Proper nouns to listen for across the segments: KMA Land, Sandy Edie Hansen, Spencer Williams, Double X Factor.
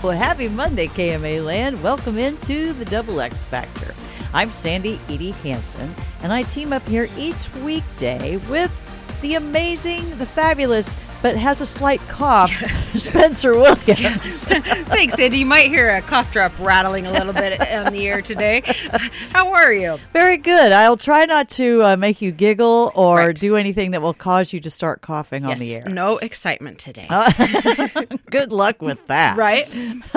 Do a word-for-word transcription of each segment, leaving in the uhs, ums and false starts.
Well, happy Monday, K M A Land. Welcome into the Double X Factor. I'm Sandy Edie Hansen, and I team up here each weekday with the amazing, the fabulous, but has a slight cough, Spencer Williams. Yes. Thanks, Sandy. You might hear a cough drop rattling a little bit on the air today. How are you? Very good. I'll try not to uh, make you giggle or right. do anything that will cause you to start coughing yes, on the air. No excitement today. Uh, good luck with that. Right?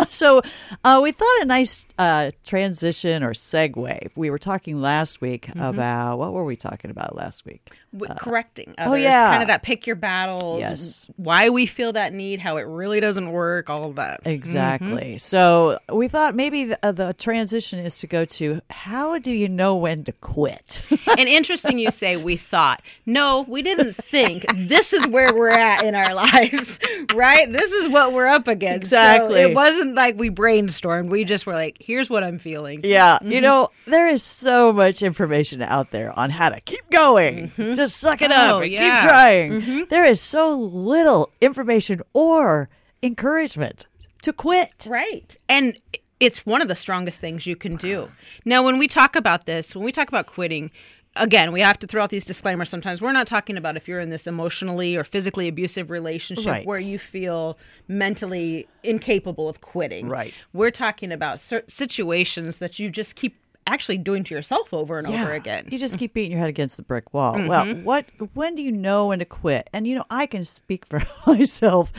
So uh, we thought a nice uh, transition or segue. We were talking last week mm-hmm. about, what were we talking about last week? W- uh, correcting others. Oh, yeah. Kind of that pick your battles. Yes. Why we feel that need, how it really doesn't work, all of that. Exactly. Mm-hmm. So we thought maybe the, the transition is to go to how do you know when to quit? And interesting you say we thought. No, we didn't think. This is where we're at in our lives, right? This is what we're up against. Exactly. So it wasn't like we brainstormed. We just were like, here's what I'm feeling. Yeah. Mm-hmm. You know, there is so much information out there on how to keep going. Mm-hmm. Just suck it oh, up and yeah. keep trying. Mm-hmm. There is so little information or encouragement to quit. Right. And it's one of the strongest things you can do. Now, when we talk about this, when we talk about quitting, again, we have to throw out these disclaimers sometimes. We're not talking about if you're in this emotionally or physically abusive relationship right. where you feel mentally incapable of quitting. Right. We're talking about situations that you just keep actually doing to yourself over and yeah. over again. You just keep beating your head against the brick wall. Mm-hmm. Well, what? When do you know when to quit? And, you know, I can speak for myself.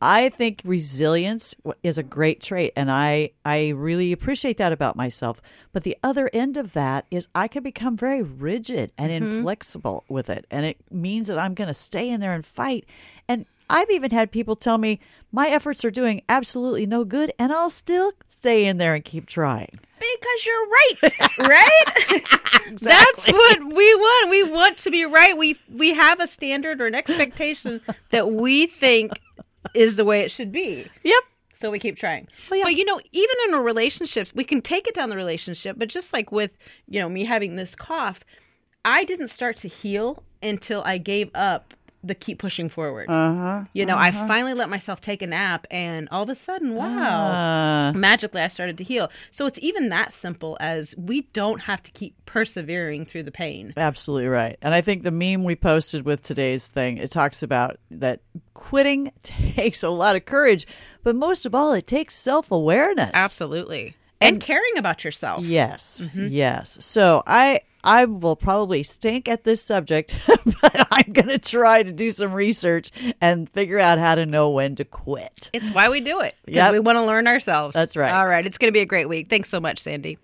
I think resilience is a great trait, and I, I really appreciate that about myself. But the other end of that is I can become very rigid and mm-hmm. inflexible with it, and it means that I'm going to stay in there and fight. And I've even had people tell me my efforts are doing absolutely no good, and I'll still stay in there and keep trying. Because you're right, right? Exactly. That's what we want. We want to be right. We we have a standard or an expectation that we think is the way it should be. Yep. So we keep trying. Well, yeah. But, you know, even in a relationship, we can take it down the relationship. But just like with, you know, me having this cough, I didn't start to heal until I gave up the keep pushing forward. Uh-huh, you know, uh-huh. I finally let myself take a nap, and all of a sudden, wow, uh. magically I started to heal. So it's even that simple as we don't have to keep persevering through the pain. Absolutely right. And I think the meme we posted with today's thing, it talks about that quitting takes a lot of courage, but most of all, it takes self-awareness. Absolutely. And, and caring about yourself. Yes. Mm-hmm. Yes. So I... I will probably stink at this subject, but I'm going to try to do some research and figure out how to know when to quit. It's why we do it. Yeah, we want to learn ourselves. That's right. All right. It's going to be a great week. Thanks so much, Sandy.